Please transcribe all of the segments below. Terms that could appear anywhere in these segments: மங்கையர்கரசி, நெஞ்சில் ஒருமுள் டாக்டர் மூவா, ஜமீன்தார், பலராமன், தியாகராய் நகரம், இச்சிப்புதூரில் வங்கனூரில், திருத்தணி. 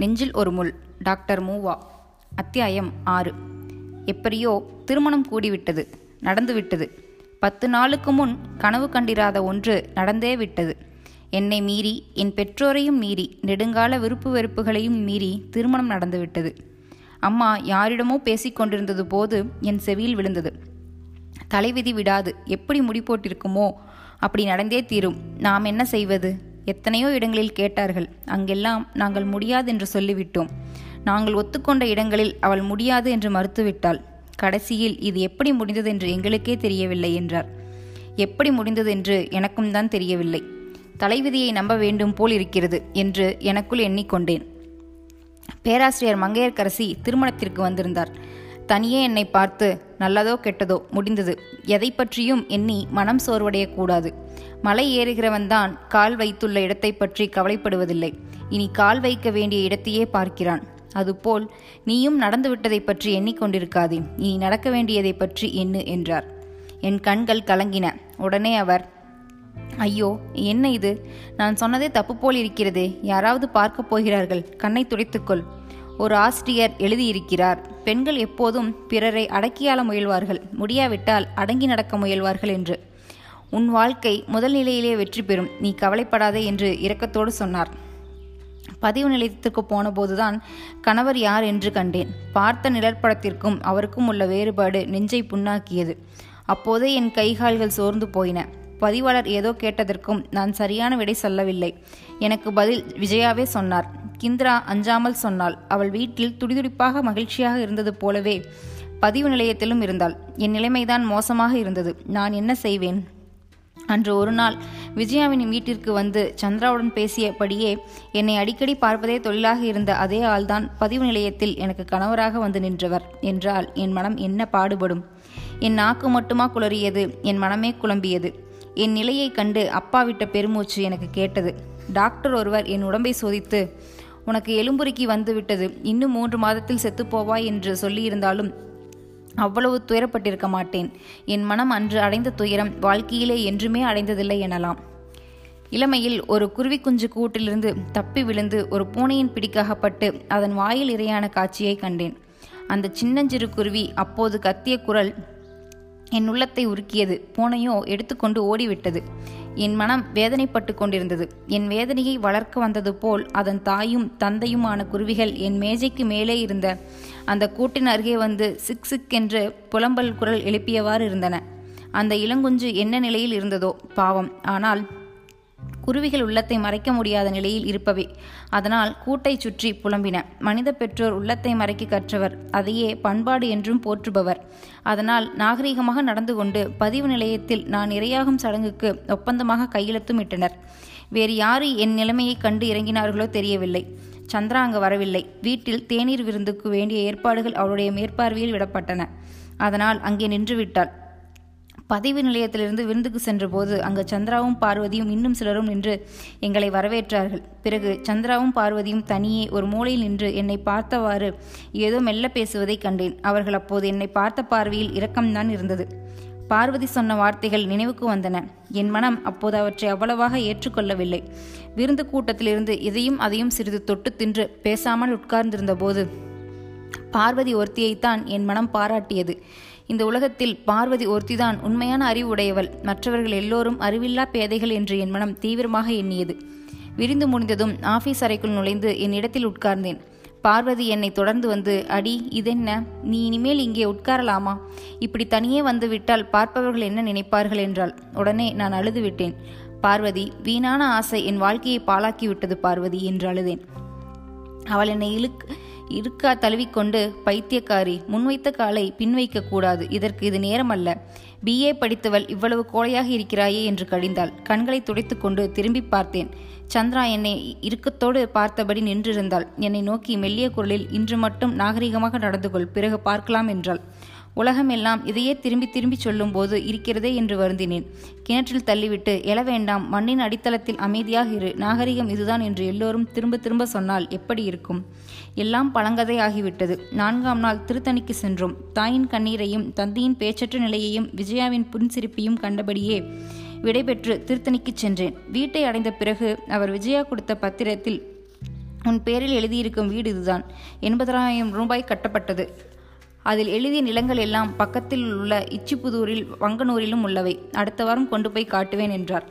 நெஞ்சில் ஒருமுள் டாக்டர் மூவா அத்தியாயம் 6. எப்படியோ திருமணம் கூடிவிட்டது, நடந்துவிட்டது. 10 நாளுக்கு முன் கனவு கண்டிராத ஒன்று நடந்தே விட்டது. என்னை மீறி, என் பெற்றோரையும் மீறி, நெடுங்கால விருப்பு வெறுப்புகளையும் மீறி திருமணம் நடந்துவிட்டது. அம்மா யாரிடமோ பேசிக்கொண்டிருந்தது போது என் செவியில் விழுந்தது. தலைவிதி விடாது, எப்படி முடிப்போட்டிருக்குமோ அப்படி நடந்தே தீரும், நாம் என்ன செய்வது? எத்தனையோ இடங்களில் கேட்டார்கள். அங்கெல்லாம் நாங்கள் முடியாது என்று சொல்லிவிட்டோம். நாங்கள் ஒத்துக்கொண்ட இடங்களில் அவள் முடியாது என்று மறுத்துவிட்டாள். கடைசியில் இது எப்படி முடிந்தது என்று எங்களுக்கே தெரியவில்லை என்றார். எப்படி முடிந்தது என்று எனக்கும் தான் தெரியவில்லை. தலைவிதியை நம்ப வேண்டும் போல் இருக்கிறது என்று எனக்குள் எண்ணிக்கொண்டேன். பேராசிரியர் மங்கையர்கரசி திருமணத்திற்கு வந்திருந்தார். தனியே என்னை பார்த்து, நல்லதோ கெட்டதோ முடிந்தது, எதை பற்றியும் எண்ணி மனம் சோர்வடையக்கூடாது. மலை ஏறுகிறவன்தான் கால் வைத்துள்ள இடத்தை பற்றி கவலைப்படுவதில்லை, இனி கால் வைக்க வேண்டிய இடத்தையே பார்க்கிறான். அதுபோல் நீயும் நடந்துவிட்டதை பற்றி எண்ணிக்கொண்டிருக்காதே, இனி நடக்க வேண்டியதை பற்றி எண்ணு என்றார். என் கண்கள் கலங்கின. உடனே அவர், ஐயோ என்ன இது, நான் சொன்னதே தப்பு போல் இருக்கிறதே, யாராவது பார்க்க போகிறார்கள், கண்ணை துடைத்துக்கொள். ஒரு ஆசிரியர் எழுதியிருக்கிறார், பெண்கள் எப்போதும் பிறரை அடக்கியாள முயல்வார்கள், முடியாவிட்டால் அடங்கி நடக்க முயல்வார்கள் என்று. உன் வாழ்க்கை முதல் நிலையிலே வெற்றி பெறும், நீ கவலைப்படாதே என்று இரக்கத்தோடு சொன்னார். பதிவு நிலையத்திற்கு போன போதுதான் கணவர் யார் என்று கண்டேன். பார்த்த நிழற்படத்திற்கும் அவருக்கும் உள்ள வேறுபாடு நெஞ்சை புண்ணாக்கியது. அப்போதே என் கைகால்கள் சோர்ந்து போயின. பதிவாளர் ஏதோ கேட்டதற்கும் நான் சரியான விடை சொல்லவில்லை. எனக்கு பதில் விஜயாவே சொன்னார். கிந்திரா அஞ்சாமல் சொன்னாள். அவள் வீட்டில் துடிதுடிப்பாக மகிழ்ச்சியாக இருந்தது போலவே பதிவு நிலையத்திலும் இருந்தாள். என் நிலைமைதான் மோசமாக இருந்தது. நான் என்ன செய்வேன்? அன்று ஒரு நாள் விஜயாவின் வீட்டிற்கு வந்து சந்திராவுடன் பேசியபடியே என்னை அடிக்கடி பார்ப்பதே தொழிலாக இருந்த அதே ஆள்தான் பதிவு நிலையத்தில் எனக்கு கணவராக வந்து நின்றவர் என்றால் என் மனம் என்ன பாடுபடும்? என் நாக்கு மட்டுமா குளறியது? என் மனமே குழம்பியது. என் நிலையை கண்டு அப்பாவிட்ட பெருமூச்சு எனக்கு கேட்டது. டாக்டர் ஒருவர் என் உடம்பை சோதித்து, உனக்கு எலும்புருக்கி வந்துவிட்டது, இன்னும் 3 மாதத்தில் செத்துப்போவாய் என்று சொல்லியிருந்தாலும் அவ்வளவு துயரப்பட்டிருக்க மாட்டேன். என் மனம் அன்று அடைந்த துயரம் வாழ்க்கையிலே என்றுமே அடைந்ததில்லை எனலாம். இளமையில் ஒரு குருவி குஞ்சு கூட்டிலிருந்து தப்பி விழுந்து ஒரு பூனையின் பிடிக்காகப்பட்டு அதன் வாயில் இரையான காட்சியை கண்டேன். அந்த சின்னஞ்சிறு குருவி அப்போது கத்திய குரல் என் உள்ளத்தை உருக்கியது. பூனையோ எடுத்துக்கொண்டு ஓடிவிட்டது. என் மனம் வேதனைப்பட்டு கொண்டிருந்தது. என் வேதனையை வளர்க்க வந்தது போல் அதன் தாயும் தந்தையுமான குருவிகள் என் மேஜைக்கு மேலே இருந்த அந்த கூட்டின் அருகே வந்து சிக் சிக் என்று புலம்பல் குரல் எழுப்பியவாறு இருந்தன. அந்த இளங்குஞ்சு என்ன நிலையில் இருந்ததோ பாவம். ஆனால் குருவிகள் உள்ளத்தை மறைக்க முடியாத நிலையில் இருப்பவை. அதனால் கூட்டை சுற்றி புலம்பின. மனித பெற்றோர் உள்ளத்தை மறைக்க கற்றவர், அதையே பண்பாடு என்றும் போற்றுபவர். அதனால் நாகரிகமாக நடந்து கொண்டு பதிவு நிலையத்தில் நான் இரையாகும் சடங்குக்கு ஒப்பந்தமாக கையெழுத்தும் இட்டனர். வேறு யாரு என் நிலைமையை கண்டு இறங்கினார்களோ தெரியவில்லை. சந்திரா அங்கு வரவில்லை. வீட்டில் தேநீர் விருந்துக்கு வேண்டிய ஏற்பாடுகள் அவளுடைய மேற்பார்வையில் விடப்பட்டன. அதனால் அங்கே நின்றுவிட்டாள். பதிவு நிலையத்திலிருந்து விருந்துக்கு சென்றபோது அங்கு சந்திராவும் பார்வதியும் இன்னும் சிலரும் நின்று எங்களை வரவேற்றார்கள். பிறகு சந்திராவும் பார்வதியும் தனியே ஒரு மூலையில் நின்று என்னை பார்த்தவாறு ஏதோ மெல்ல பேசுவதை கண்டேன். அவர்கள் அப்போது என்னை பார்த்த பார்வையில் இரக்கம்தான் இருந்தது. பார்வதி சொன்ன வார்த்தைகள் நினைவுக்கு வந்தன. என் மனம் அப்போது அவற்றை அவ்வளவாக ஏற்றுக்கொள்ளவில்லை. விருந்து கூட்டத்திலிருந்து இதையும் அதையும் சிறிது தொட்டு தின்று பேசாமல் உட்கார்ந்திருந்த போது பார்வதி ஒருத்தியைத்தான் என் மனம் பாராட்டியது. இந்த உலகத்தில் பார்வதி ஒருத்திதான் உண்மையான அறிவு உடையவள், மற்றவர்கள் எல்லோரும் அறிவில்லா பேதைகள் என்று என் மனம் தீவிரமாக எண்ணியது. விருந்து முடிந்ததும் ஆபீஸ் அறைக்குள் நுழைந்து என் இடத்தில் உட்கார்ந்தேன். பார்வதி என்னை தொடர்ந்து வந்து, அடி இதென்ன, நீ இனிமேல் இங்கே உட்காரலாமா, இப்படி தனியே வந்துவிட்டால் பார்ப்பவர்கள் என்ன நினைப்பார்கள் என்றாள். உடனே நான் அழுதுவிட்டேன். பார்வதி, வீணான ஆசை என் வாழ்க்கையை பாழாக்கிவிட்டது பார்வதி என்று அழுதேன். அவள் என்னை இருக்கா தழுவிக்கொண்டு, பைத்தியக்காரி, முன்வைத்த காலை பின்வைக்க கூடாது, இதற்கு இது நேரமல்ல, BA படித்தவள் இவ்வளவு கோழையாக இருக்கிறாயே என்று கடிந்தாள். கண்களை துடைத்துக்கொண்டு திரும்பி பார்த்தேன். சந்திரா என்னை இறுக்கத்தோடு பார்த்தபடி நின்றிருந்தாள். என்னை நோக்கி மெல்லிய குரலில், இன்று மட்டும் நாகரிகமாக நடந்து கொள், பிறகு பார்க்கலாம் என்றாள். உலகமெல்லாம் இதையே திரும்பி திரும்பி சொல்லும் போது இருக்கிறதே என்று வருந்தினேன். கிணற்றில் தள்ளிவிட்டு எழ வேண்டாம், மண்ணின் அடித்தளத்தில் அமைதியாக இரு, நாகரிகம் இதுதான் என்று எல்லோரும் திரும்ப திரும்ப சொன்னால் எப்படி இருக்கும்? எல்லாம் பழங்கதை ஆகிவிட்டது. 4ஆம் நாள் திருத்தணிக்கு சென்றோம். தாயின் கண்ணீரையும் தந்தையின் பேச்சற்ற நிலையையும் விஜயாவின் புன்சிரிப்பையும் கண்டபடியே விடைபெற்று திருத்தணிக்கு சென்றேன். வீட்டை அடைந்த பிறகு அவர் விஜயா கொடுத்த பத்திரத்தில் உன் பேரில் எழுதியிருக்கும் வீடு இதுதான். 80,000 ரூபாய் கட்டப்பட்டது. அதில் எழுதிய நிலங்கள் எல்லாம் பக்கத்தில் உள்ள இச்சிப்புதூரில் வங்கனூரிலும் உள்ளவை. அடுத்த வாரம் கொண்டு போய் காட்டுவேன் என்றார்.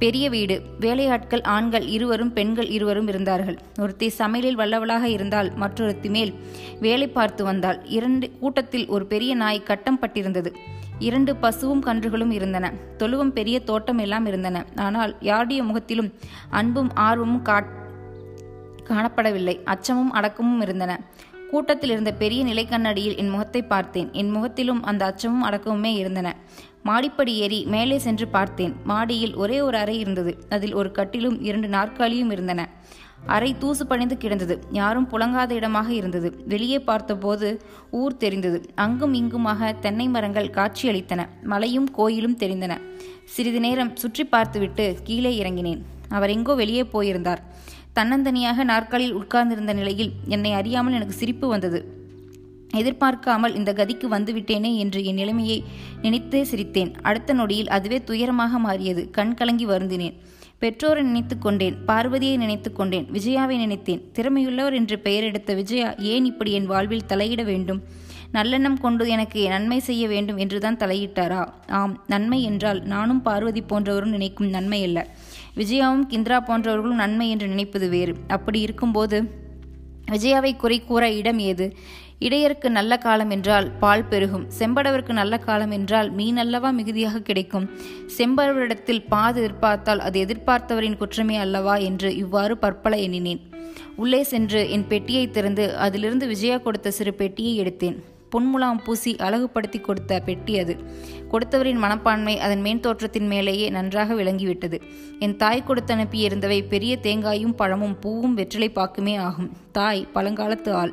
பெரிய வீடு. வேலையாட்கள் ஆண்கள் இருவரும் பெண்கள் இருவரும் இருந்தார்கள். ஒருத்தி சமையலில் வல்லவளாக இருந்தால் மற்றொருத்தி மேல் வேலை பார்த்து வந்தாள். இரண்டு கூட்டத்தில் ஒரு பெரிய நாய் கட்டம் பட்டிருந்தது. 2 பசுவும் கன்றுகளும் இருந்தன. தொழுவும் பெரிய தோட்டம் எல்லாம் இருந்தன. ஆனால் யாருடைய முகத்திலும் அன்பும் ஆர்வமும் காணப்படவில்லை. அச்சமும் அடக்கமும் இருந்தன. கூட்டத்தில் இருந்த பெரிய நிலை கண்ணாடியில் என் முகத்தை பார்த்தேன். என் முகத்திலும் அந்த அச்சமும் அடக்கமுமே இருந்தன. மாடிப்படி ஏறி மேலே சென்று பார்த்தேன். மாடியில் ஒரே ஒரு அறை இருந்தது. அதில் ஒரு கட்டிலும் 2 நாற்காலியும் இருந்தன. அறை தூசு பணிந்து கிடந்தது. யாரும் புழங்காத இடமாக இருந்தது. வெளியே பார்த்தபோது ஊர் தெரிந்தது. அங்கும் இங்குமாக தென்னை மரங்கள் காட்சியளித்தன. மலையும் கோயிலும் தெரிந்தன. சிறிது நேரம் சுற்றி பார்த்துவிட்டு கீழே இறங்கினேன். அவர் எங்கோ வெளியே போயிருந்தார். தன்னந்தனியாக நாற்காலியில் உட்கார்ந்திருந்த நிலையில் என்னை அறியாமல் எனக்கு சிரிப்பு வந்தது. எதிர்பார்க்காமல் இந்த கதிக்கு வந்துவிட்டேனே என்று என் நிலைமையை நினைத்தே சிரித்தேன். அடுத்த நொடியில் அதுவே துயரமாக மாறியது. கண் கலங்கி வருந்தினேன். பெற்றோரை நினைத்து கொண்டேன். பார்வதியை நினைத்து கொண்டேன். விஜயாவை நினைத்தேன். திறமையுள்ளவர் என்று பெயர் எடுத்த விஜயா ஏன் இப்படி என் வாழ்வில் தலையிட வேண்டும்? நல்லெண்ணம் கொண்டு எனக்கு நன்மை செய்ய வேண்டும் என்றுதான் தலையிட்டாரா? ஆம், நன்மை என்றால் நானும் பார்வதி போன்றவரும் நினைக்கும் நன்மை அல்ல. விஜயாவும் கிந்திரா போன்றவர்களும் நன்மை என்று நினைப்பது வேறு. அப்படி இருக்கும்போது விஜயாவை குறை கூற இடம் ஏது? இடையருக்கு நல்ல காலம் என்றால் பால் பெருகும். செம்படவருக்கு நல்ல காலம் என்றால் மீன் அல்லவா மிகுதியாக கிடைக்கும். செம்படவரிடத்தில் பாது எதிர்பார்த்தால் அது எதிர்பார்த்தவரின் குற்றமே அல்லவா என்று இவ்வாறு பற்பல எண்ணினேன். உள்ளே சென்று என் பெட்டியை திறந்து அதிலிருந்து விஜயா கொடுத்த சிறு பெட்டியை எடுத்தேன். பொன்முலாம் பூசி அழகுபடுத்தி கொடுத்த பெட்டி அது. கொடுத்தவரின் மனப்பான்மை அதன் மேன் தோற்றத்தின் மேலேயே நன்றாக விளங்கிவிட்டது. என் தாய் கொடுத்து அனுப்பிய இருந்தவை பெரிய தேங்காயும் பழமும் பூவும் வெற்றிலை பாக்குமே ஆகும். தாய் பழங்காலத்து ஆள்.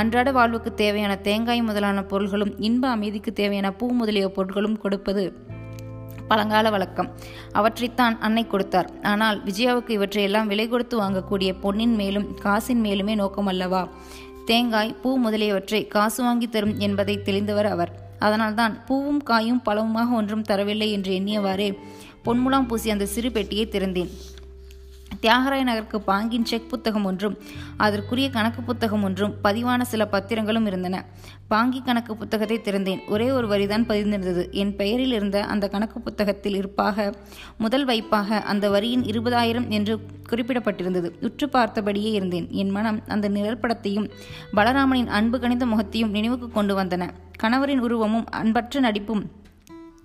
அன்றாட வாழ்வுக்கு தேவையான தேங்காய் முதலான பொருள்களும் இன்ப அமைதிக்கு தேவையான பூ முதலிய பொருட்களும் கொடுப்பது பழங்கால வழக்கம். அவற்றைத்தான் அன்னை கொடுத்தார். ஆனால் விஜயாவுக்கு இவற்றையெல்லாம் விலை கொடுத்து வாங்கக்கூடிய பொன்னின் மேலும் காசின் மேலுமே நோக்கம் அல்லவா? தேங்காய் பூ முதலியவற்றை காசு வாங்கி தரும் என்பதை தெளிந்தவர் அவர். அதனால்தான் பூவும் காயும் பழமுமாக ஒன்றும் தரவில்லை என்று எண்ணியவாறே பொன்முலாம் பூசி அந்த சிறு பெட்டியை திறந்தேன். தியாகராய் நகருக்கு பாங்கின் செக் புத்தகம் ஒன்றும் அதற்குரிய கணக்கு புத்தகம் ஒன்றும் பதிவான சில பத்திரங்களும் இருந்தன. பாங்கி கணக்கு புத்தகத்தை திறந்தேன். ஒரே ஒரு வரிதான் பதிந்திருந்தது. என் பெயரில் இருந்த அந்த கணக்கு புத்தகத்தில் இருப்பாக முதல் வைப்பாக அந்த வரியின் 20,000 என்று குறிப்பிடப்பட்டிருந்தது. உற்று பார்த்தபடியே இருந்தேன். என் மனம் அந்த நிழற்படத்தையும் பலராமனின் அன்பு கணிந்த முகத்தையும் நினைவுக்கு கொண்டு வந்தன. கணவரின் உருவமும் அன்பற்ற நடிப்பும்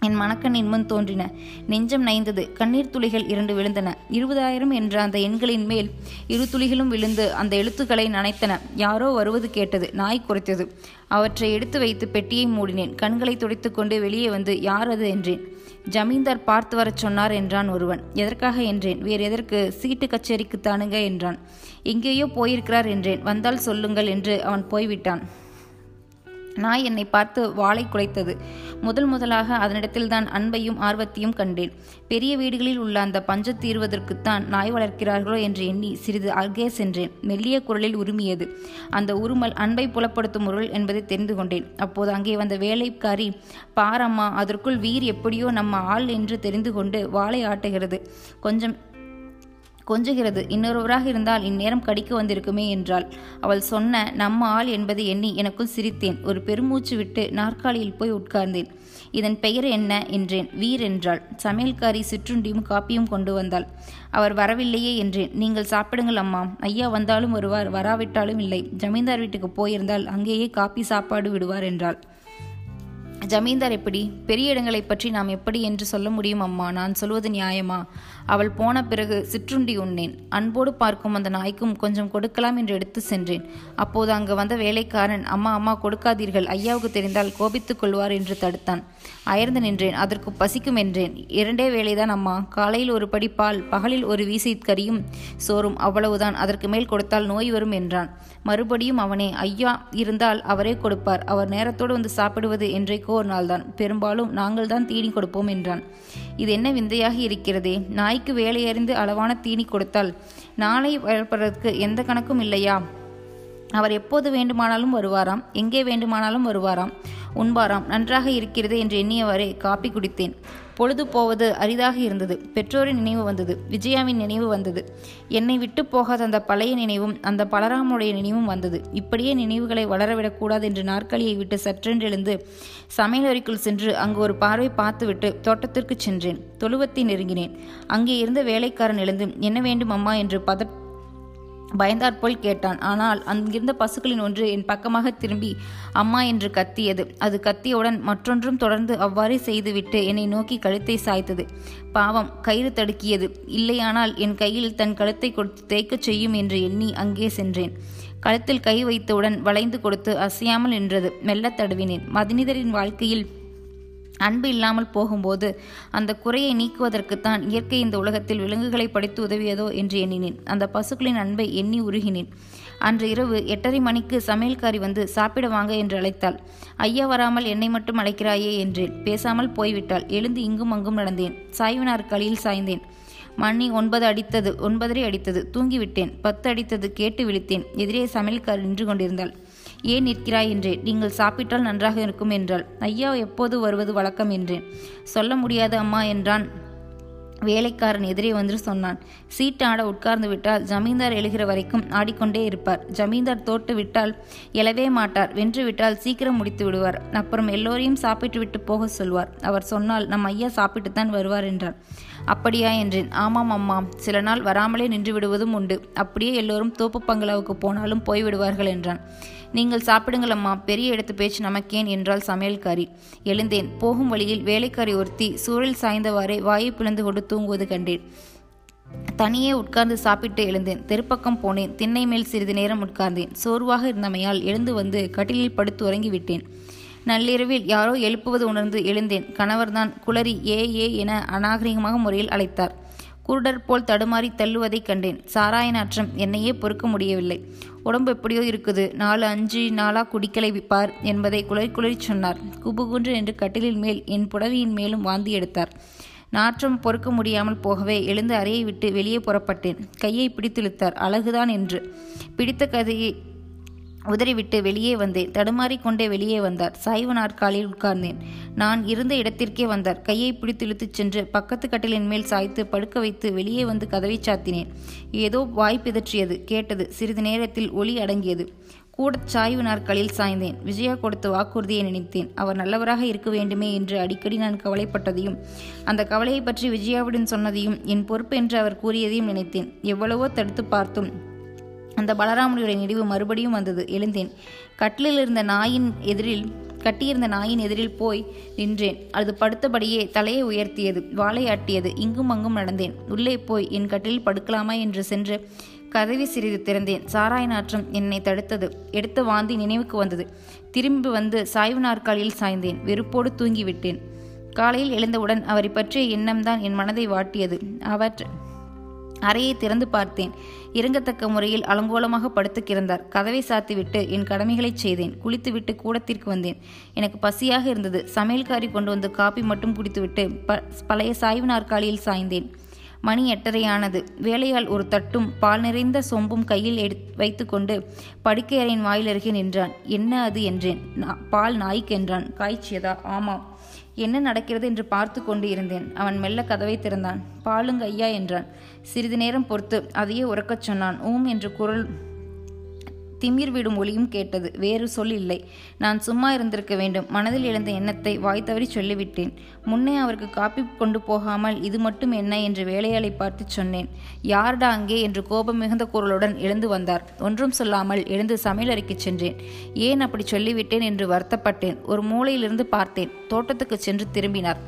என் மனக்கண்ணின் முன் தோன்றின. நெஞ்சம் நைந்தது. கண்ணீர் துளிகள் 2 விழுந்தன. 20,000 என்ற அந்த எண்களின் மேல் 2 துளிகளும் விழுந்து அந்த எழுத்துக்களை நனைத்தன. யாரோ வருவது கேட்டது. நாய் குறைத்தது. அவற்றை எடுத்து வைத்து பெட்டியை மூடினேன். கண்களை துடைத்து கொண்டு வெளியே வந்து யார் அது என்றேன். ஜமீன்தார் பார்த்து வரச் சொன்னார் என்றான் ஒருவன். எதற்காக என்றேன். வேறு எதற்கு? சீட்டு கச்சேரிக்கு தானுங்க என்றான். எங்கேயோ போயிருக்கிறார் என்றேன். வந்தால் சொல்லுங்கள் என்று அவன் போய்விட்டான். நாய் என்னை பார்த்து வாளை குலைத்தது. முதலாக அதனிடத்தில்தான் அன்பையும் ஆர்வத்தையும் கண்டேன். பெரிய வீடுகளில் உள்ள அந்த பஞ்ச தீர்வதற்குத்தான் நாய் வளர்க்கிறார்களோ என்று எண்ணி சிறிது அங்கே சென்றேன். மெல்லிய குரலில் உருமியது. அந்த உருமல் அன்பை புலப்படுத்தும் உருள் என்பதை தெரிந்து கொண்டேன். அப்போது அங்கே வந்த வேலைக்காரி, பாரம்மா, அதற்குள் வீர் எப்படியோ நம்ம ஆள் என்று தெரிந்து கொண்டு வாளை ஆட்டுகிறது. கொஞ்சம் கொஞ்சுகிறது. இன்னொருவராக இருந்தால் இந்நேரம் கடிக்க வந்திருக்குமே என்றாள். அவள் சொன்ன நம்ம ஆள் என்பதை எண்ணி எனக்குள் சிரித்தேன். ஒரு பெருமூச்சு விட்டு நாற்காலியில் போய் உட்கார்ந்தேன். இதன் பெயர் என்ன என்றேன். வீர் என்றாள். சமையல்காரி சிற்றுண்டியும் காப்பியும் கொண்டு வந்தாள். அவர் வரவில்லையே என்றேன். நீங்கள் சாப்பிடுங்கள் அம்மா. ஐயா வந்தாலும் வருவார், வராவிட்டாலும் இல்லை. ஜமீன்தார் வீட்டுக்கு போயிருந்தால் அங்கேயே காப்பி சாப்பாடு விடுவார் என்றாள். ஜமீன்தார் எப்படி? பெரிய இடங்களை பற்றி நாம் எப்படி என்று சொல்ல முடியும் அம்மா. நான் சொல்வது நியாயமா? அவள் போன பிறகு சிற்றுண்டி உண்ணேன். அன்போடு பார்க்கும் அந்த நாய்க்கும் கொஞ்சம் கொடுக்கலாம் என்று எடுத்து சென்றேன். அப்போது அங்கு வந்த வேலைக்காரன், அம்மா அம்மா கொடுக்காதீர்கள், ஐயாவுக்கு தெரிந்தால் கோபித்துக் கொள்வார் என்று தடுத்தான். அயர்ந்து நின்றேன். அதற்கு பசிக்கும் என்றேன். 2 வேளைதான் அம்மா. காலையில் ஒரு படி பால், பகலில் ஒரு வீசை கறியும் சோறும், அவ்வளவுதான். அதற்கு மேல் கொடுத்தால் நோய் வரும் என்றான். மறுபடியும் அவனே, ஐயா இருந்தால் அவரே கொடுப்பார், அவர் நேரத்தோடு வந்து சாப்பிடுவது என்றைக்கோ ஒரு நாள்தான், பெரும்பாலும் நாங்கள் தான் தீனி கொடுப்போம் என்றான். இது என்ன விந்தையாகி இருக்கிறதே! நாய்க்கு வேலையறிந்து அளவான தீனி கொடுத்தால் நாளை வளர்ப்பதற்கு எந்த கணக்கும் இல்லையா? அவர் எப்போது வேண்டுமானாலும் வருவாராம், எங்கே வேண்டுமானாலும் வருவாராம், உண்பாராம். நன்றாக இருக்கிறதே என்று எண்ணியவரை காப்பி குடித்தேன். பொழுது போவது அரிதாக இருந்தது. பெற்றோரின் நினைவு வந்தது, விஜயாவின் நினைவு வந்தது, என்னை விட்டு போகாத அந்த பழைய நினைவும் அந்த பலராமனுடைய நினைவும் வந்தது. இப்படியே நினைவுகளை வளரவிடக்கூடாது என்று நாற்காலியை விட்டு சற்றென்று எழுந்து சமையலறைக்குள் சென்று அங்கு ஒரு பார்வை பார்த்துவிட்டு தோட்டத்திற்கு சென்றேன். தொழுவத்தை நெருங்கினேன். அங்கே இருந்த வேலைக்காரன் எழுந்து என்ன வேண்டும் அம்மா என்று பயந்தாற்போல் கேட்டான். ஆனால் அங்கிருந்த பசுக்களின் ஒன்று என் பக்கமாக திரும்பி அம்மா என்று கத்தியது. அது கத்தியவுடன் மற்றொன்றும் தொடர்ந்து அவ்வாறே செய்துவிட்டு என்னை நோக்கி கழுத்தை சாய்த்தது. பாவம், கயிறு தடுக்கியது. இல்லையானால் என் கையில் தன் கழுத்தை கொடுத்து தேய்க்கச் செய்யும் என்று எண்ணி அங்கே சென்றேன். கழுத்தில் கை வைத்தவுடன் வளைந்து கொடுத்து அசையாமல் நின்றது. மெல்ல தடுவினேன். மனிதரின் வாழ்க்கையில் அன்பு இல்லாமல் போகும்போது அந்த குறையை நீக்குவதற்குத்தான் இயற்கை இந்த உலகத்தில் விலங்குகளை படைத்து உதவியதோ என்று எண்ணினேன். அந்த பசுக்களின் அன்பை எண்ணி உருகினேன். அன்று இரவு 8:30 மணிக்கு சமையல்காரி வந்து சாப்பிட வாங்க என்று அழைத்தாள். ஐயா வராமல் என்னை மட்டும் அழைக்கிறாயே என்றேன். பேசாமல் போய்விட்டாள். எழுந்து இங்கும் அங்கும் நடந்தேன். சாய்வினார் களியில் சாய்ந்தேன். மணி 9 அடித்தது 9:30 அடித்தது. தூங்கிவிட்டேன். 10 அடித்தது கேட்டு விழித்தேன். எதிரே சமையல்காரி நின்று கொண்டிருந்தாள். ஏன் நிற்கிறாய் என்றேன். நீங்கள் சாப்பிட்டால் நன்றாக இருக்கும் என்றாள். ஐயா எப்போது வருவது வழக்கம் என்றேன். சொல்ல முடியாது அம்மா என்றான் வேலைக்காரன். எதிரே வந்து சொன்னான், சீட்டு ஆட உட்கார்ந்து விட்டால் ஜமீன்தார் எழுகிற வரைக்கும் ஆடிக்கொண்டே இருப்பார். ஜமீன்தார் தோற்று விட்டால் எழவே மாட்டார், வென்று விட்டால் சீக்கிரம் முடித்து விடுவார். அப்புறம் எல்லோரையும் சாப்பிட்டு விட்டு போக சொல்வார். அவர் சொன்னால் நம் ஐயா சாப்பிட்டுத்தான் வருவார் என்றார். அப்படியா என்றேன். ஆமாம் அம்மா, சில நாள் வராமலே நின்று விடுவதும் உண்டு. அப்படியே எல்லோரும் தோப்பு பங்களாவுக்கு போனாலும் போய்விடுவார்கள் என்றான். நீங்கள் சாப்பிடுங்கள் அம்மா, பெரிய இடத்து பேச்சு நமக்கேன் என்றால் சமையல்காரி. எழுந்தேன். போகும் வழியில் வேலைக்காரி ஒருத்தி சூழல் சாய்ந்தவாறே வாயை பிளந்து கொண்டு தூங்குவது கண்டேன். தனியே உட்கார்ந்து சாப்பிட்டு எழுந்தேன். தெருப்பக்கம் போனேன். திண்ணை மேல் சிறிது நேரம் உட்கார்ந்தேன். சோர்வாக இருந்தமையால் எழுந்து வந்து கட்டிலில் படுத்து உறங்கிவிட்டேன். நள்ளிரவில் யாரோ எழுப்புவது உணர்ந்து எழுந்தேன். கணவர்தான். குளறி ஏ ஏ என அநாகரிகமாக முறையில் அழைத்தார். குருடர் போல் தடுமாறி தள்ளுவதை கண்டேன். சாராய நாற்றம் என்னையே பொறுக்க முடியவில்லை. உடம்பு எப்படியோ இருக்குது, 4-5 நாளா குடிக்கலை விப்பார் என்பதை குளறி சொன்னார். குபுகுன்று என்று கட்டிலின் மேல் என் புடவையின் மேலும் வாந்தி எடுத்தார். நாற்றம் பொறுக்க முடியாமல் போகவே எழுந்து அறையை விட்டு வெளியே புறப்பட்டேன். கையை பிடித்திழுத்தார். அழகுதான் என்று பிடித்த கதையை உதறிவிட்டு வெளியே வந்தேன். தடுமாறிக்கொண்டே வெளியே வந்தார். சாய்வு நாற்காலியில் உட்கார்ந்தேன். நான் இருந்த இடத்திற்கே வந்தார். கையை பிடித்திழுத்துச் சென்று பக்கத்து கட்டிலின் மேல் சாய்த்து படுக்க வைத்து வெளியே வந்து கதவை சாத்தினேன். ஏதோ வாய் பிதற்றியது கேட்டது. சிறிது நேரத்தில் ஒளி அடங்கியது. கூட சாய்வு நாற்காலியில் சாய்ந்தேன். விஜயா கொடுத்த வாக்குறுதியை நினைத்தேன். அவர் நல்லவராக இருக்க வேண்டுமே என்று அடிக்கடி நான் கவலைப்பட்டதையும் அந்த கவலையை பற்றி விஜயாவுடன் சொன்னதையும் என் பொறுப்பு என்று அவர் கூறியதையும் நினைத்தேன். எவ்வளவோ தடுத்து பார்த்தும் அந்த பலராமனுடைய நினைவு மறுபடியும் வந்தது. எழுந்தேன். கட்டியிருந்த நாயின் எதிரில் போய் நின்றேன். அது படுத்தபடியே தலையை உயர்த்தியது, வாலை ஆட்டியது. இங்கும் அங்கும் நடந்தேன். உள்ளே போய் என் கட்டிலில் படுக்கலாமா என்று சென்று கதவை சிறிது திறந்தேன். சாராய் நாற்றம் என்னை தடுத்தது. எடுத்த வாந்தி நினைவுக்கு வந்தது. திரும்பி வந்து சாய்வு நாற்காலியில் சாய்ந்தேன். வெறுப்போடு தூங்கிவிட்டேன். காலையில் எழுந்தவுடன் அவரை பற்றிய எண்ணம்தான் என் மனதை வாட்டியது. அவர் அறையை திறந்து பார்த்தேன். இறங்கத்தக்க முறையில் அலங்கோலமாக படுத்து கிடந்தார். கதவை சாத்திவிட்டு என் கடமைகளை செய்தேன். குளித்துவிட்டு கூடத்திற்கு வந்தேன். எனக்கு பசியாக இருந்தது. சமையல்காரி கொண்டு வந்து காப்பி மட்டும் குடித்துவிட்டு பழைய சாய்வு நாற்காலியில் சாய்ந்தேன். மணி 8:30 ஆனது. வேலையால் ஒரு தட்டும் பால் நிறைந்த சொம்பும் கையில் வைத்து கொண்டு படுக்கை அறையின் வாயிலருகே நின்றான். என்ன அது என்றேன். பால் நாய்க்கென்றான். காய்ச்சியதா? ஆமாம். என்ன நடக்கிறது என்று பார்த்து கொண்டு இருந்தேன். அவன் மெல்ல கதவை திறந்தான். பாலுங்க ஐயா என்றான். சிறிது நேரம் பொறுத்து அதையே உறக்கச் சொன்னான். ஊம் என்று குரல் திமிர் விடும் ஒளியும் கேட்டது. வேறு சொல் இல்லை. நான் சும்மா இருந்திருக்க வேண்டும். மனதில் எழுந்த எண்ணத்தை வாய் தவறி சொல்லிவிட்டேன். முன்னே அவருக்கு காப்பி கொண்டு போகாமல் இது மட்டும் என்ன என்று வேலையாளை பார்த்து சொன்னேன். யார்டா அங்கே என்று கோபம் மிகுந்த குரலுடன் எழுந்து வந்தார். ஒன்றும் சொல்லாமல் எழுந்து சமையலறைக்கு சென்றேன். ஏன் அப்படி சொல்லிவிட்டேன் என்று வருத்தப்பட்டேன். ஒரு மூலையிலிருந்து பார்த்தேன். தோட்டத்துக்கு சென்று திரும்பினார்.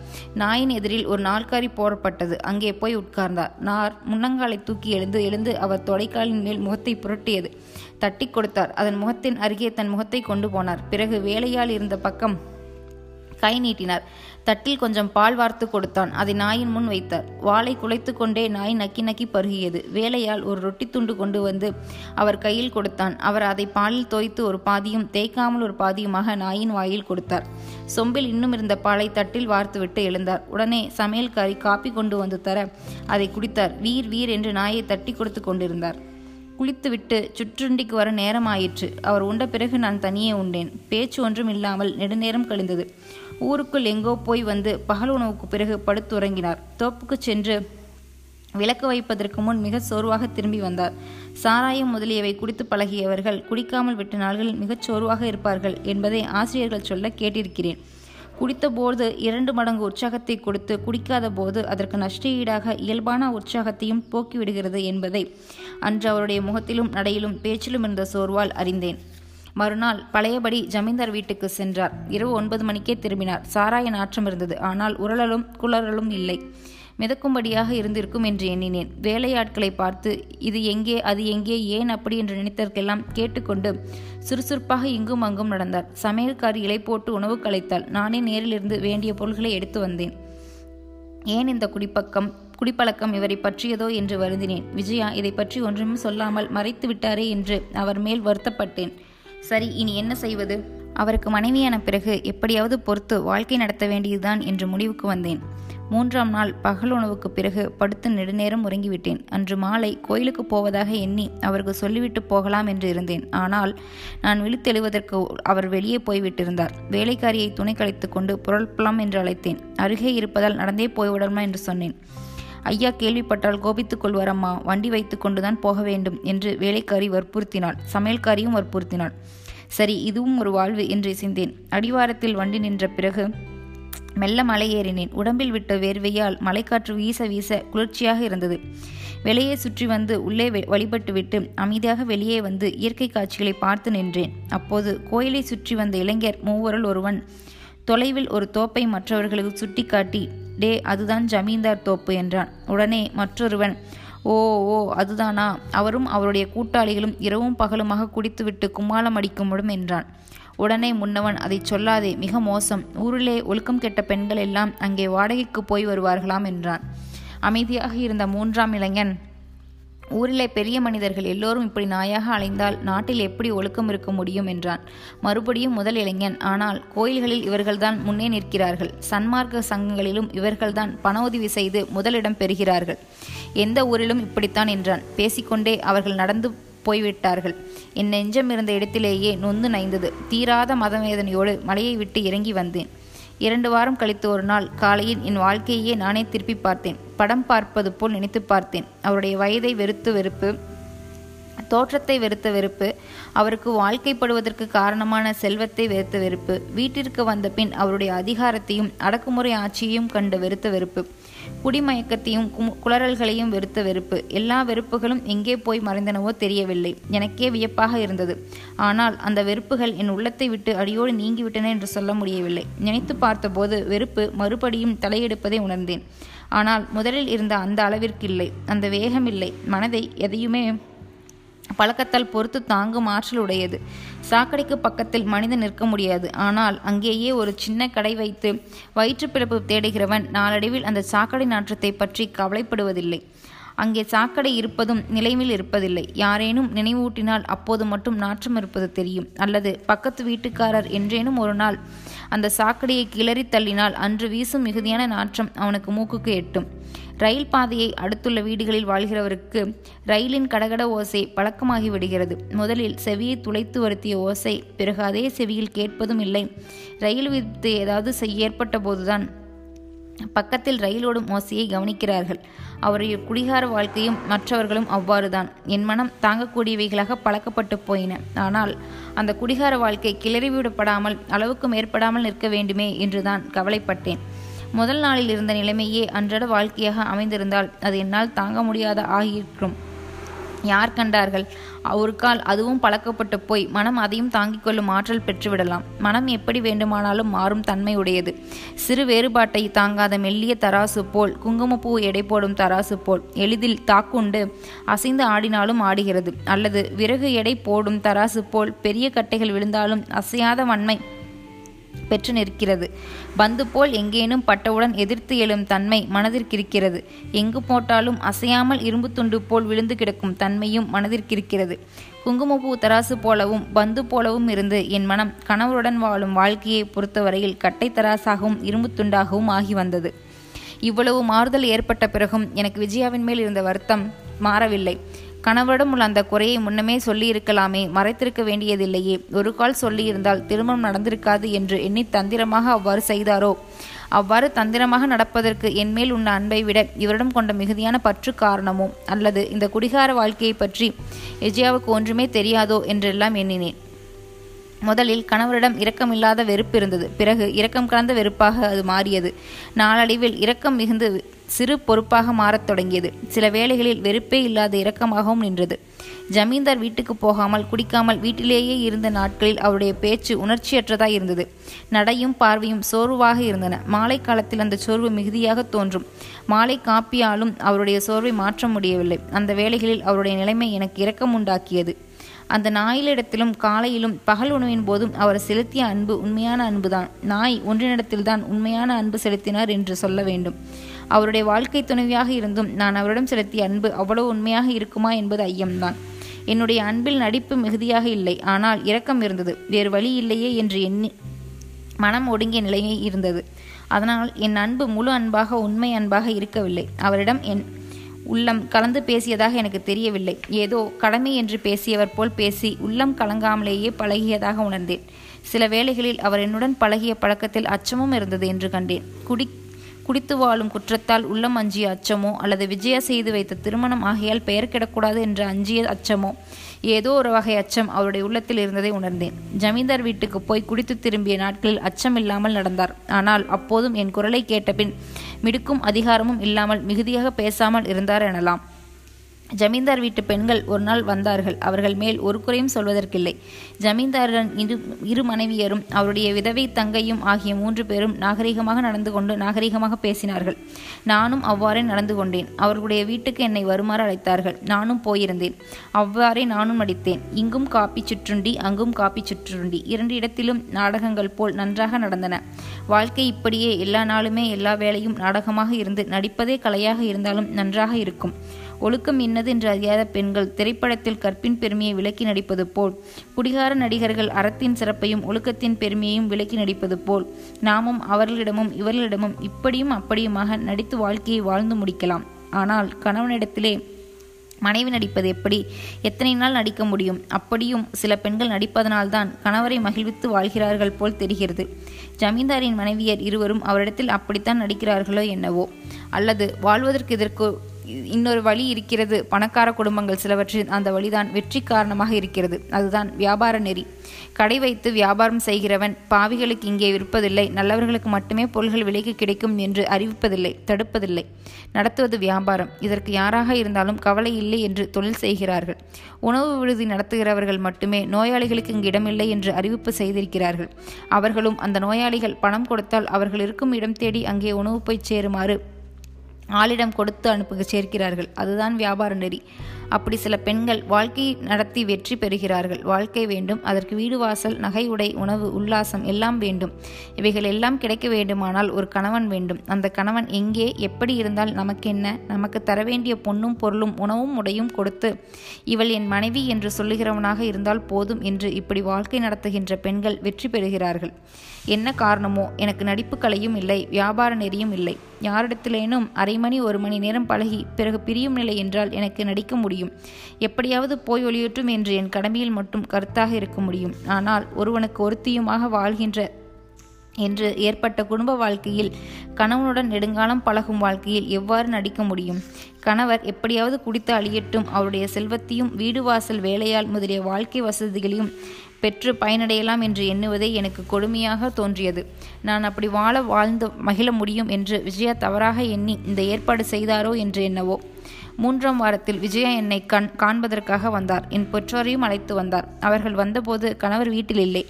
நாயின் எதிரில் ஒரு நாற்காலி போடப்பட்டது. அங்கே போய் உட்கார்ந்தார். நார் முன்னங்காலை தூக்கி எழுந்து அவர் தொடைக்காலின் மேல் முகத்தை புரட்டியது. தட்டி கொடுத்தார். அதன் முகத்தின் அருகே தன் முகத்தை கொண்டு போனார். பிறகு வேலையால் இருந்த பக்கம் கை நீட்டினார். தட்டில் கொஞ்சம் பால் வார்த்து கொடுத்தான். அதை நாயின் முன் வைத்தார். வாளை குலைத்து கொண்டே நாய் நக்கி நக்கி பருகியது. வேலையால் ஒரு ரொட்டி துண்டு கொண்டு வந்து அவர் கையில் கொடுத்தான். அவர் அதை பாலில் தோய்த்து ஒரு பாதியும் தேய்க்காமல் ஒரு பாதியுமாக நாயின் வாயில் கொடுத்தார். சொம்பில் இன்னும் இருந்த பாலை தட்டில் வார்த்துவிட்டு எழுந்தார். உடனே சமையல்காரி காப்பி கொண்டு வந்து தர அதை குடித்தார். வீர் வீர் என்று நாயை தட்டி கொடுத்து கொண்டிருந்தார். குளித்துவிட்டு சுற்றுண்டிக்கு வர நேரமாயிற்று. அவர் உண்ட பிறகு நான் தனியே உண்டேன். பேச்சு ஒன்றும் இல்லாமல் நெடுநேரம் கழிந்தது. ஊருக்குள் எங்கோ போய் வந்து பகல் உணவுக்கு பிறகு படுத்துறங்கினார். தோப்புக்கு சென்று விளக்கு வைப்பதற்கு முன் மிக சோர்வாக திரும்பி வந்தார். சாராயம் முதலியவை குடித்து பழகியவர்கள் குடிக்காமல் விட்ட நாள்களில் மிகச் சோர்வாக இருப்பார்கள் என்பதை ஆசிரியர்கள் சொல்ல கேட்டிருக்கிறேன். குடித்த போது 2 மடங்கு உற்சாகத்தை கொடுத்து குடிக்காத போது அதற்கு நஷ்ட ஈடாக இயல்பான உற்சாகத்தையும் போக்கிவிடுகிறது என்பதை அன்று அவருடைய முகத்திலும் நடையிலும் பேச்சிலும் இருந்த சோர்வால் அறிந்தேன். மறுநாள் பழையபடி ஜமீன்தார் வீட்டுக்கு சென்றார். இரவு 9 மணிக்கே திரும்பினார். சாராய நாற்றம் இருந்தது. ஆனால் உரளலும் குளறலும் இல்லை. மிதக்கும்படியாக இருந்திருக்கும் என்று எண்ணினேன். வேலையாட்களை பார்த்து இது எங்கே அது எங்கே ஏன் அப்படி என்று நினைத்தற்கெல்லாம் கேட்டுக்கொண்டு சுறுசுறுப்பாக இங்கும் அங்கும் நடந்தார். சமையல்காரி இலை போட்டு உணவு கலைத்தாள். நானே நேரிலிருந்து வேண்டிய பொருள்களை எடுத்து வந்தேன். ஏன் இந்த குடிப்பழக்கம் இவரை பற்றியதோ என்று வருந்தினேன். விஜயா இதை பற்றி ஒன்றும் சொல்லாமல் மறைத்து விட்டாரே என்று அவர் மேல் வருத்தப்பட்டேன். சரி, இனி என்ன செய்வது? அவருக்கு மனைவியான பிறகு எப்படியாவது பொறுத்து வாழ்க்கை நடத்த வேண்டியதுதான் என்று முடிவுக்கு வந்தேன். 3ஆம் நாள் பகல் உணவுக்கு பிறகு படுத்து நெடுநேரம் உறங்கிவிட்டேன். அன்று மாலை கோயிலுக்கு போவதாக எண்ணி அவருக்கு சொல்லிவிட்டு போகலாம் என்று இருந்தேன். ஆனால் நான் விழித்தெழுவதற்கு அவர் வெளியே போய்விட்டிருந்தார். வேலைக்காரியை துணை கலைத்து கொண்டு புறப்படலாம் என்று அழைத்தேன். அருகே இருப்பதால் நடந்தே போய்விடலாமா என்று சொன்னேன். ஐயா கேள்விப்பட்டால் கோபித்துக் கொள்வாரம்மா, வண்டி வைத்து கொண்டுதான் போக வேண்டும் என்று வேலைக்காரி வற்புறுத்தினாள். சமையல்காரியும் வற்புறுத்தினாள். சரி, இதுவும் ஒரு வாழ்வு என்று இசைந்தேன். அடிவாரத்தில் வண்டி நின்ற பிறகு மெல்ல மலை ஏறினேன். உடம்பில் விட்ட வேர்வையால் மலைக்காற்று வீச வீச குளிர்ச்சியாக இருந்தது. வெளியே சுற்றி வந்து உள்ளே வழிபட்டு விட்டு அமைதியாக வெளியே வந்து இயற்கை காட்சிகளை பார்த்து நின்றேன். அப்போது கோயிலை சுற்றி வந்த இளைஞர் 3ல் ஒருவன் தொலைவில் ஒரு தோப்பை மற்றவர்களுக்கு சுட்டி காட்டி, டே அதுதான் ஜமீன்தார் தோப்பு என்றான். உடனே மற்றொருவன், ஓ ஓ அதுதானா, அவரும் அவருடைய கூட்டாளிகளும் இரவும் பகலுமாக குடித்துவிட்டு கும்மாளம் அடிக்கும்படும் என்றான். உடனே முன்னவன், அதை சொல்லாதே, மிக மோசம், ஊரிலே ஒழுக்கம் கெட்ட பெண்கள் எல்லாம் அங்கே வாடகைக்கு போய் வருவார்களாம் என்றான். அமைதியாக இருந்த 3ஆம் இளைஞன், ஊரிலே பெரிய மனிதர்கள் எல்லோரும் இப்படி நாயாக அலைந்தால் நாட்டில் எப்படி ஒழுக்கம் இருக்க முடியும் என்றான். மறுபடியும் 1ல் இளைஞன், ஆனால் கோயில்களில் இவர்கள்தான் முன்னே நிற்கிறார்கள், சன்மார்க்க சங்கங்களிலும் இவர்கள்தான் பண உதவி செய்து முதலிடம் பெறுகிறார்கள், எந்த ஊரிலும் இப்படித்தான் என்றான். பேசிக்கொண்டே அவர்கள் நடந்து போய்விட்டார்கள். என் நெஞ்சம் இருந்த இடத்திலேயே நொந்து நைந்தது. தீராத மதவேதனையோடு மலையை விட்டு இறங்கி வந்தேன். 2 வாரம் கழித்து ஒரு நாள் காலையில் என் வாழ்க்கையே நானே திருப்பி பார்த்தேன். படம் பார்ப்பது போல் நினைத்து பார்த்தேன். அவருடைய வயதை வெறுத்து வெறுப்பு, தோற்றத்தை வெறுத்த வெறுப்பு, அவருக்கு வாழ்க்கைப்படுவதற்கு காரணமான செல்வத்தை வெறுத்த வெறுப்பு, வீட்டிற்கு வந்த பின் அவருடைய அதிகாரத்தையும் அடக்குமுறை ஆட்சியையும் கண்டு வெறுத்த வெறுப்பு, குடிமயக்கத்தையும் குளறல்களையும் வெறுத்த வெறுப்பு, எல்லா வெறுப்புகளும் எங்கே போய் மறைந்தனவோ தெரியவில்லை. எனக்கே வியப்பாக இருந்தது. ஆனால் அந்த வெறுப்புகள் என் உள்ளத்தை விட்டு அடியோடு நீங்கிவிட்டன என்று சொல்ல முடியவில்லை. நினைத்து பார்த்தபோது வெறுப்பு மறுபடியும் தலையெடுப்பதை உணர்ந்தேன். ஆனால் முதலில் இருந்த அந்த அளவிற்கு இல்லை, அந்த வேகம் இல்லை. மனதை எதையுமே பழக்கத்தால் பொறுத்து தாங்கும் ஆற்றல் உடையது. சாக்கடைக்கு பக்கத்தில் மனிதன் நிற்க முடியாது. ஆனால் அங்கேயே ஒரு சின்ன கடை வைத்து வயிற்று பிறப்பு தேடுகிறவன் நாளடைவில் அந்த சாக்கடை நாற்றத்தை பற்றி கவலைப்படுவதில்லை. அங்கே சாக்கடை இருப்பதும் நிலைவில் இருப்பதில்லை. யாரேனும் நினைவூட்டினால் அப்போது மட்டும் நாற்றம் இருப்பது தெரியும். அல்லது பக்கத்து வீட்டுக்காரர் என்றேனும் ஒரு நாள் அந்த சாக்கடையை கிளறி தள்ளினால் அன்று வீசும் மிகுதியான நாற்றம் அவனுக்கு மூக்குக்கு எட்டும். ரயில் பாதையை அடுத்துள்ள வீடுகளில் வாழ்கிறவருக்கு ரயிலின் கடகட ஓசை பழக்கமாகி விடுகிறது. முதலில் செவியை துளைத்து வருத்திய ஓசை பிறகு அதே செவியில் கேட்பதும் இல்லை. ரயில் விபத்து ஏதாவது ஏற்பட்ட போதுதான் பக்கத்தில் ரயிலோடும் ஓசையை கவனிக்கிறார்கள். அவருடைய குடிகார வாழ்க்கையும் மற்றவர்களும் அவ்வாறுதான். என் மனம் தாங்கக்கூடியவைகளாக பழக்கப்பட்டு போயின. ஆனால் அந்த குடிகார வாழ்க்கை கிளறிவிடப்படாமல் அளவுக்கு மேற்படாமல் நிற்க வேண்டுமே என்றுதான் கவலைப்பட்டேன். 1ல் நாளில் இருந்த நிலைமையே அன்றாட வாழ்க்கையாக அமைந்திருந்தால் அது என்னால் தாங்க முடியாத ஆகியிருக்கும். யார் கண்டார்கள்? ஒரு கால் அதுவும் பழக்கப்பட்டு போய் மனம் அதையும் தாங்கிக் கொள்ளும் ஆற்றல் பெற்றுவிடலாம். மனம் எப்படி வேண்டுமானாலும் மாறும் தன்மை உடையது. சிறு வேறுபாட்டை தாங்காத மெல்லிய தராசு போல், குங்குமப்பூ எடை போடும் தராசு போல் எளிதில் தாக்குண்டு அசைந்து ஆடினாலும் ஆடுகிறது. அல்லது விறகு எடை போடும் தராசு போல் பெரிய கட்டைகள் விழுந்தாலும் அசையாத வன்மை பெற்று நிற்கிறது. பந்து போல் எங்கேனும் பட்டவுடன் எதிர்த்து எழும் தன்மை மனதிற்கிருக்கிறது. எங்கு போட்டாலும் அசையாமல் இரும்பு துண்டு போல் விழுந்து கிடக்கும் தன்மையும் மனதிற்கிருக்கிறது. குங்குமப்பூ தராசு போலவும் பந்து போலவும் இருந்து என் மனம் கணவருடன் வாழும் வாழ்க்கையை பொறுத்தவரையில் கட்டை தராசாகவும் இரும்பு துண்டாகவும் ஆகி வந்தது. இவ்வளவு மாறுதல் ஏற்பட்ட பிறகும் எனக்கு விஜயாவின் மேல் இருந்த வருத்தம் மாறவில்லை. கணவரிடம் உள்ள அந்த குறையை முன்னமே சொல்லியிருக்கலாமே, மறைத்திருக்க வேண்டியதில்லையே. ஒரு கால் சொல்லியிருந்தால் திருமணம் நடந்திருக்காது என்று எண்ணி தந்திரமாக அவ்வாறு செய்தாரோ? அவ்வாறு தந்திரமாக நடப்பதற்கு என்மேல் உள்ள அன்பை விட இவரிடம் கொண்ட மிகுதியான பற்று காரணமோ, அல்லது இந்த குடிகார வாழ்க்கையை பற்றி எஜியாவுக்கு ஒன்றுமே தெரியாதோ என்றெல்லாம் எண்ணினேன். முதலில் கணவரிடம் இரக்கமில்லாத வெறுப்பு இருந்தது. பிறகு இரக்கம் கலந்த வெறுப்பாக அது மாறியது. நாளடைவில் இரக்கம் மிகுந்து சிறு பொறுப்பாக மாறத் தொடங்கியது. சில வேளைகளில் வெறுப்பே இல்லாத இரக்கமாகவும் நின்றது. ஜமீன்தார் வீட்டுக்கு போகாமல் குடிக்காமல் வீட்டிலேயே இருந்த நாட்களில் அவருடைய பேச்சு உணர்ச்சியற்றதாய் இருந்தது. நடையும் பார்வையும் சோர்வாக இருந்தன. மாலை காலத்தில் அந்த சோர்வு மிகுதியாக தோன்றும். மாலை காப்பியாலும் அவருடைய சோர்வை மாற்ற முடியவில்லை. அந்த வேளைகளில் அவருடைய நிலைமை எனக்கு இரக்கம் உண்டாக்கியது. அந்த நாயிலிடத்திலும் காலையிலும் பகல் உணவின் போதும் அவர் செலுத்திய அன்பு உண்மையான அன்புதான். நாய் ஒன்றினிடத்தில்தான் உண்மையான அன்பு செலுத்தினார் என்று சொல்ல வேண்டும். அவருடைய வாழ்க்கை துணைவியாக இருந்தும் நான் அவரிடம் செலுத்திய அன்பு அவ்வளவு உண்மையாக இருக்குமா என்பது ஐயம்தான். என்னுடைய அன்பில் நடிப்பு மிகுதியாக இல்லை, ஆனால் இரக்கம் இருந்தது. வேறு வழி இல்லையே என்று எண்ணி மனம் ஒடுங்கிய நிலையே இருந்தது. அதனால் என் அன்பு முழு அன்பாக உண்மை அன்பாக இருக்கவில்லை. அவரிடம் என் உள்ளம் கலந்து பேசியதாக எனக்கு தெரியவில்லை. ஏதோ கடமை என்று பேசியவர் போல் பேசி உள்ளம் கலங்காமலேயே பழகியதாக உணர்ந்தேன். சில வேளைகளில் அவர் என்னுடன் பழகிய பழக்கத்தில் அச்சமும் இருந்தது என்று கண்டேன். குடித்து வாழும் குற்றத்தால் உள்ளம் அஞ்சிய அச்சமோ, அல்லது விஜயா செய்து வைத்த திருமணம் ஆகையால் பெயர் கிடக்கூடாது என்று அஞ்சிய அச்சமோ, ஏதோ ஒரு வகை அச்சம் அவருடைய உள்ளத்தில் இருந்ததை உணர்ந்தேன். ஜமீன்தார் வீட்டுக்கு போய் குடித்து திரும்பிய நாட்களில் அச்சம் இல்லாமல் நடந்தார். ஆனால் அப்போதும் என் குரலை கேட்டபின் மிடுக்கும் அதிகாரமும் இல்லாமல் மிகுதியாக பேசாமல் இருந்தார் எனலாம். ஜமீன்தார் வீட்டு பெண்கள் ஒரு நாள் வந்தார்கள். அவர்கள் மேல் ஒரு குறையும் சொல்வதற்கில்லை. ஜமீன்தாரின் இரு மனைவியரும் அவருடைய விதவை தங்கையும் ஆகிய 3 பேரும் நாகரிகமாக நடந்து கொண்டு நாகரிகமாக பேசினார்கள். நானும் அவ்வாறே நடந்து கொண்டேன். அவர்களுடைய வீட்டுக்கு என்னை வருமாறு அழைத்தார்கள். நானும் போயிருந்தேன். அவ்வாறே நானும் நடித்தேன். இங்கும் காப்பி சுற்றுண்டி அங்கும் காப்பி சுற்றுண்டி 2 இடத்திலும் நாடகங்கள் போல் நன்றாக நடந்தன. வாழ்க்கை இப்படியே எல்லா நாளுமே எல்லா வேளையும் நாடகமாக இருந்து நடிப்பதே கலையாக இருந்தாலும் நன்றாக இருக்கும். ஒழுக்கம் இன்னது என்று அறியாத பெண்கள் திரைப்படத்தில் கற்பின் பெருமையை விளக்கி நடிப்பது போல், குடிகார நடிகர்கள் அறத்தின் சிறப்பையும் ஒழுக்கத்தின் பெருமையையும் விளக்கி நடிப்பது போல், நாமும் அவர்களிடமும் இவர்களிடமும் இப்படியும் அப்படியுமாக நடித்து வாழ்க்கையை வாழ்ந்து முடிக்கலாம். ஆனால் கணவனிடத்திலே மனைவி நடிப்பது எப்படி? எத்தனை நாள் நடிக்க முடியும்? அப்படியும் சில பெண்கள் நடிப்பதனால்தான் கணவரை மகிழ்வித்து வாழ்கிறார்கள் போல் தெரிகிறது. ஜமீன்தாரின் மனைவியர் இருவரும் அவரிடத்தில் அப்படித்தான் நடிக்கிறார்களோ என்னவோ. அல்லது வாழ்வதற்கு இதற்கு இன்னொரு வழி இருக்கிறது. பணக்கார குடும்பங்கள் சிலவற்றில் அந்த வழிதான் வெற்றி காரணமாக இருக்கிறது. அதுதான் வியாபார நெறி. கடை வைத்து வியாபாரம் செய்கிறவன் பாவிகளுக்கு இங்கே விற்பதில்லை, நல்லவர்களுக்கு மட்டுமே பொருள்கள் விலைக்கு கிடைக்கும் என்று அறிவிப்பதில்லை, தடுப்பதில்லை. நடத்துவது வியாபாரம். இதற்கு யாராக இருந்தாலும் கவலை இல்லை என்று தொழில் செய்கிறார்கள். உணவு விடுதி நடத்துகிறவர்கள் மட்டுமே நோயாளிகளுக்கு இங்கு இடமில்லை என்று அறிவிப்பு செய்திருக்கிறார்கள். அவர்களும் அந்த நோயாளிகள் பணம் கொடுத்தால் அவர்கள் இருக்கும் இடம் தேடி அங்கே உணவு போய் சேருமாறு ஆளிடம் கொடுத்து அனுப்ப சேர்க்கிறார்கள். அதுதான் வியாபார நெறி. அப்படி சில பெண்கள் வாழ்க்கையை நடத்தி வெற்றி பெறுகிறார்கள். வாழ்க்கை வேண்டும். அதற்கு வீடு வாசல் நகை உடை உணவு உல்லாசம் எல்லாம் வேண்டும். இவைகள் எல்லாம் கிடைக்க வேண்டுமானால் ஒரு கணவன் வேண்டும். அந்த கணவன் எங்கே எப்படி இருந்தால் நமக்கு என்ன? நமக்கு தர வேண்டிய பொன்னும் பொருளும் உணவும் உடையும் கொடுத்து இவள் என் மனைவி என்று சொல்லுகிறவனாக இருந்தால் போதும் என்று இப்படி வாழ்க்கை நடத்துகின்ற பெண்கள் வெற்றி பெறுகிறார்கள். என்ன காரணமோ? எனக்கு நடிப்பு கலையும் இல்லை, வியாபார நெறியும் இல்லை. யாரிடத்திலேனும் அரைமணி 1 மணி நேரம் பழகி பிறகு பிரியும் நிலை என்றால் எனக்கு நடிக்க முடியும். எப்படியாவது போய் ஒளியற்றும் என்று என் கடமையில் மட்டும் கருத்தாக இருக்க முடியும். ஆனால் ஒருவனுக்கு ஒருத்தியுமாக வாழ்கின்ற என்று ஏற்பட்ட குடும்ப வாழ்க்கையில் கணவனுடன் நெடுங்காலம் பழகும் வாழ்க்கையில் எவ்வாறு நடிக்க முடியும்? கணவர் எப்படியாவது குடித்து அழியட்டும், அவருடைய செல்வத்தையும் வீடு வாசல் வேலையால் முதலிய வாழ்க்கை வசதிகளையும் பெற்று பயனடையலாம் என்று எண்ணுவதே எனக்கு கொடுமையாக தோன்றியது. நான் அப்படி வாழ்ந்து மகிழ முடியும் என்று விஜயா தவறாக எண்ணி இந்த ஏற்பாடு செய்தாரோ என்று என்னவோ. 3ஆம் வாரத்தில் விஜயா என்னை காண்பதற்காக வந்தார். என் பெற்றோரையும் அழைத்து வந்தார். அவர்கள் வந்தபோது கணவர் வீட்டில் இல்லை.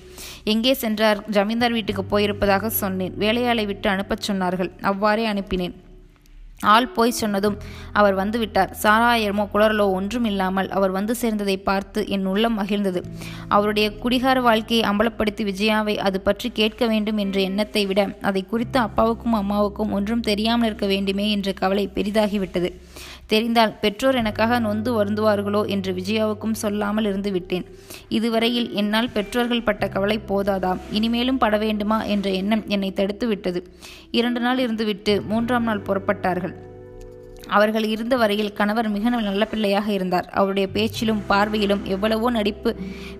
எங்கே சென்றார்? ஜமீன்தார் வீட்டுக்கு போயிருப்பதாக சொன்னேன். வேலையாளை விட்டு அனுப்பச் சொன்னார்கள். அவ்வாறே அனுப்பினேன். ஆள் போய் சொன்னதும் அவர் வந்துவிட்டார். சாராயமோ குளரலோ ஒன்றும் இல்லாமல் அவர் வந்து சேர்ந்ததை பார்த்து என் உள்ளம் மகிழ்ந்தது. அவருடைய குடிகார வாழ்க்கையை அம்பலப்படுத்தி விஜயாவை அது பற்றி கேட்க வேண்டும் என்ற எண்ணத்தை விட அதை குறித்து அப்பாவுக்கும் அம்மாவுக்கும் ஒன்றும் தெரியாமல் இருக்க வேண்டுமே என்ற கவலை பெரிதாகிவிட்டது. தெரிந்தால் பெற்றோர் எனக்காக நொந்து வருந்துவார்களோ என்று விஜயாவுக்கும் சொல்லாமல் இருந்து விட்டேன். இதுவரையில் என்னால் பெற்றோர்கள் பட்ட கவலை போதாதாம், இனிமேலும் பட வேண்டுமா என்ற எண்ணம் என்னை தடுத்து விட்டது. 2 நாள் இருந்துவிட்டு 3ஆம் நாள் புறப்பட்டார்கள். அவர்கள் இருந்த வரையில் கணவர் மிக நல்ல பிள்ளையாக இருந்தார். அவருடைய பேச்சிலும் பார்வையிலும் எவ்வளவோ நடிப்பு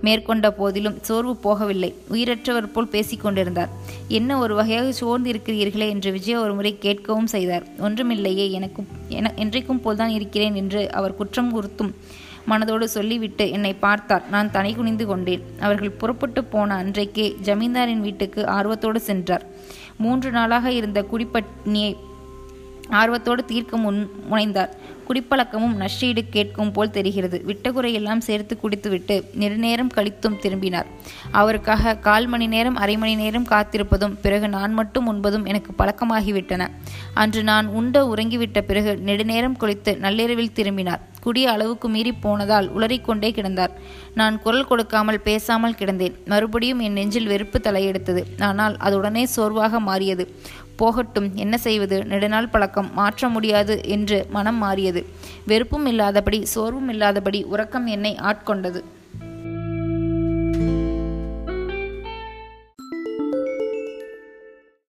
மேற்கொண்ட போதிலும் சோர்வு போகவில்லை. உயிரற்றவர் போல் பேசிக்கொண்டிருந்தார். என்ன ஒரு வகையாக சோர்ந்து இருக்கிறீர்களே என்று விஜய் ஒரு முறை கேட்கவும் செய்தார். ஒன்றுமில்லையே, என்றைக்கும் போல்தான் இருக்கிறேன் என்று அவர் குற்றம் கூறுத்தும் மனதோடு சொல்லிவிட்டு என்னை பார்த்தார். நான் தனி குனிந்து கொண்டேன். அவர்கள் புறப்பட்டு போன அன்றைக்கே ஜமீன்தாரின் வீட்டுக்கு ஆர்வத்தோடு சென்றார். 3 நாளாக இருந்த குடிப்பட்டினியை ஆர்வத்தோடு தீர்க்க முனைந்தார். குடிப்பழக்கமும் நஷ்டீடு கேட்கும் போல் தெரிகிறது. விட்டகுறையெல்லாம் சேர்த்து குடித்துவிட்டு நெடுநேரம் கழித்தும் திரும்பினார். அவருக்காக 1/4 மணி நேரம் 1/2 மணி நேரம் காத்திருப்பதும் பிறகு நான் மட்டும் உண்பதும் எனக்கு பழக்கமாகிவிட்டன. அன்று நான் உண்ட உறங்கிவிட்ட பிறகு நெடுநேரம் குளித்து நள்ளிரவில் திரும்பினார். குடிய அளவுக்கு மீறி போனதால் உளறிக்கொண்டே கிடந்தார். நான் குரல் கொடுக்காமல் பேசாமல் கிடந்தேன். மறுபடியும் என் நெஞ்சில் வெறுப்பு தலையெடுத்தது. ஆனால் அது உடனே சோர்வாக மாறியது. போகட்டும், என்ன செய்வது, நெடுநாள் பழக்கம், மாற்ற முடியாது என்று மனம் மாறியது. வெறுப்பும் இல்லாதபடி சோர்வும் இல்லாதபடி உறக்கம் என்னை ஆட்கொண்டது.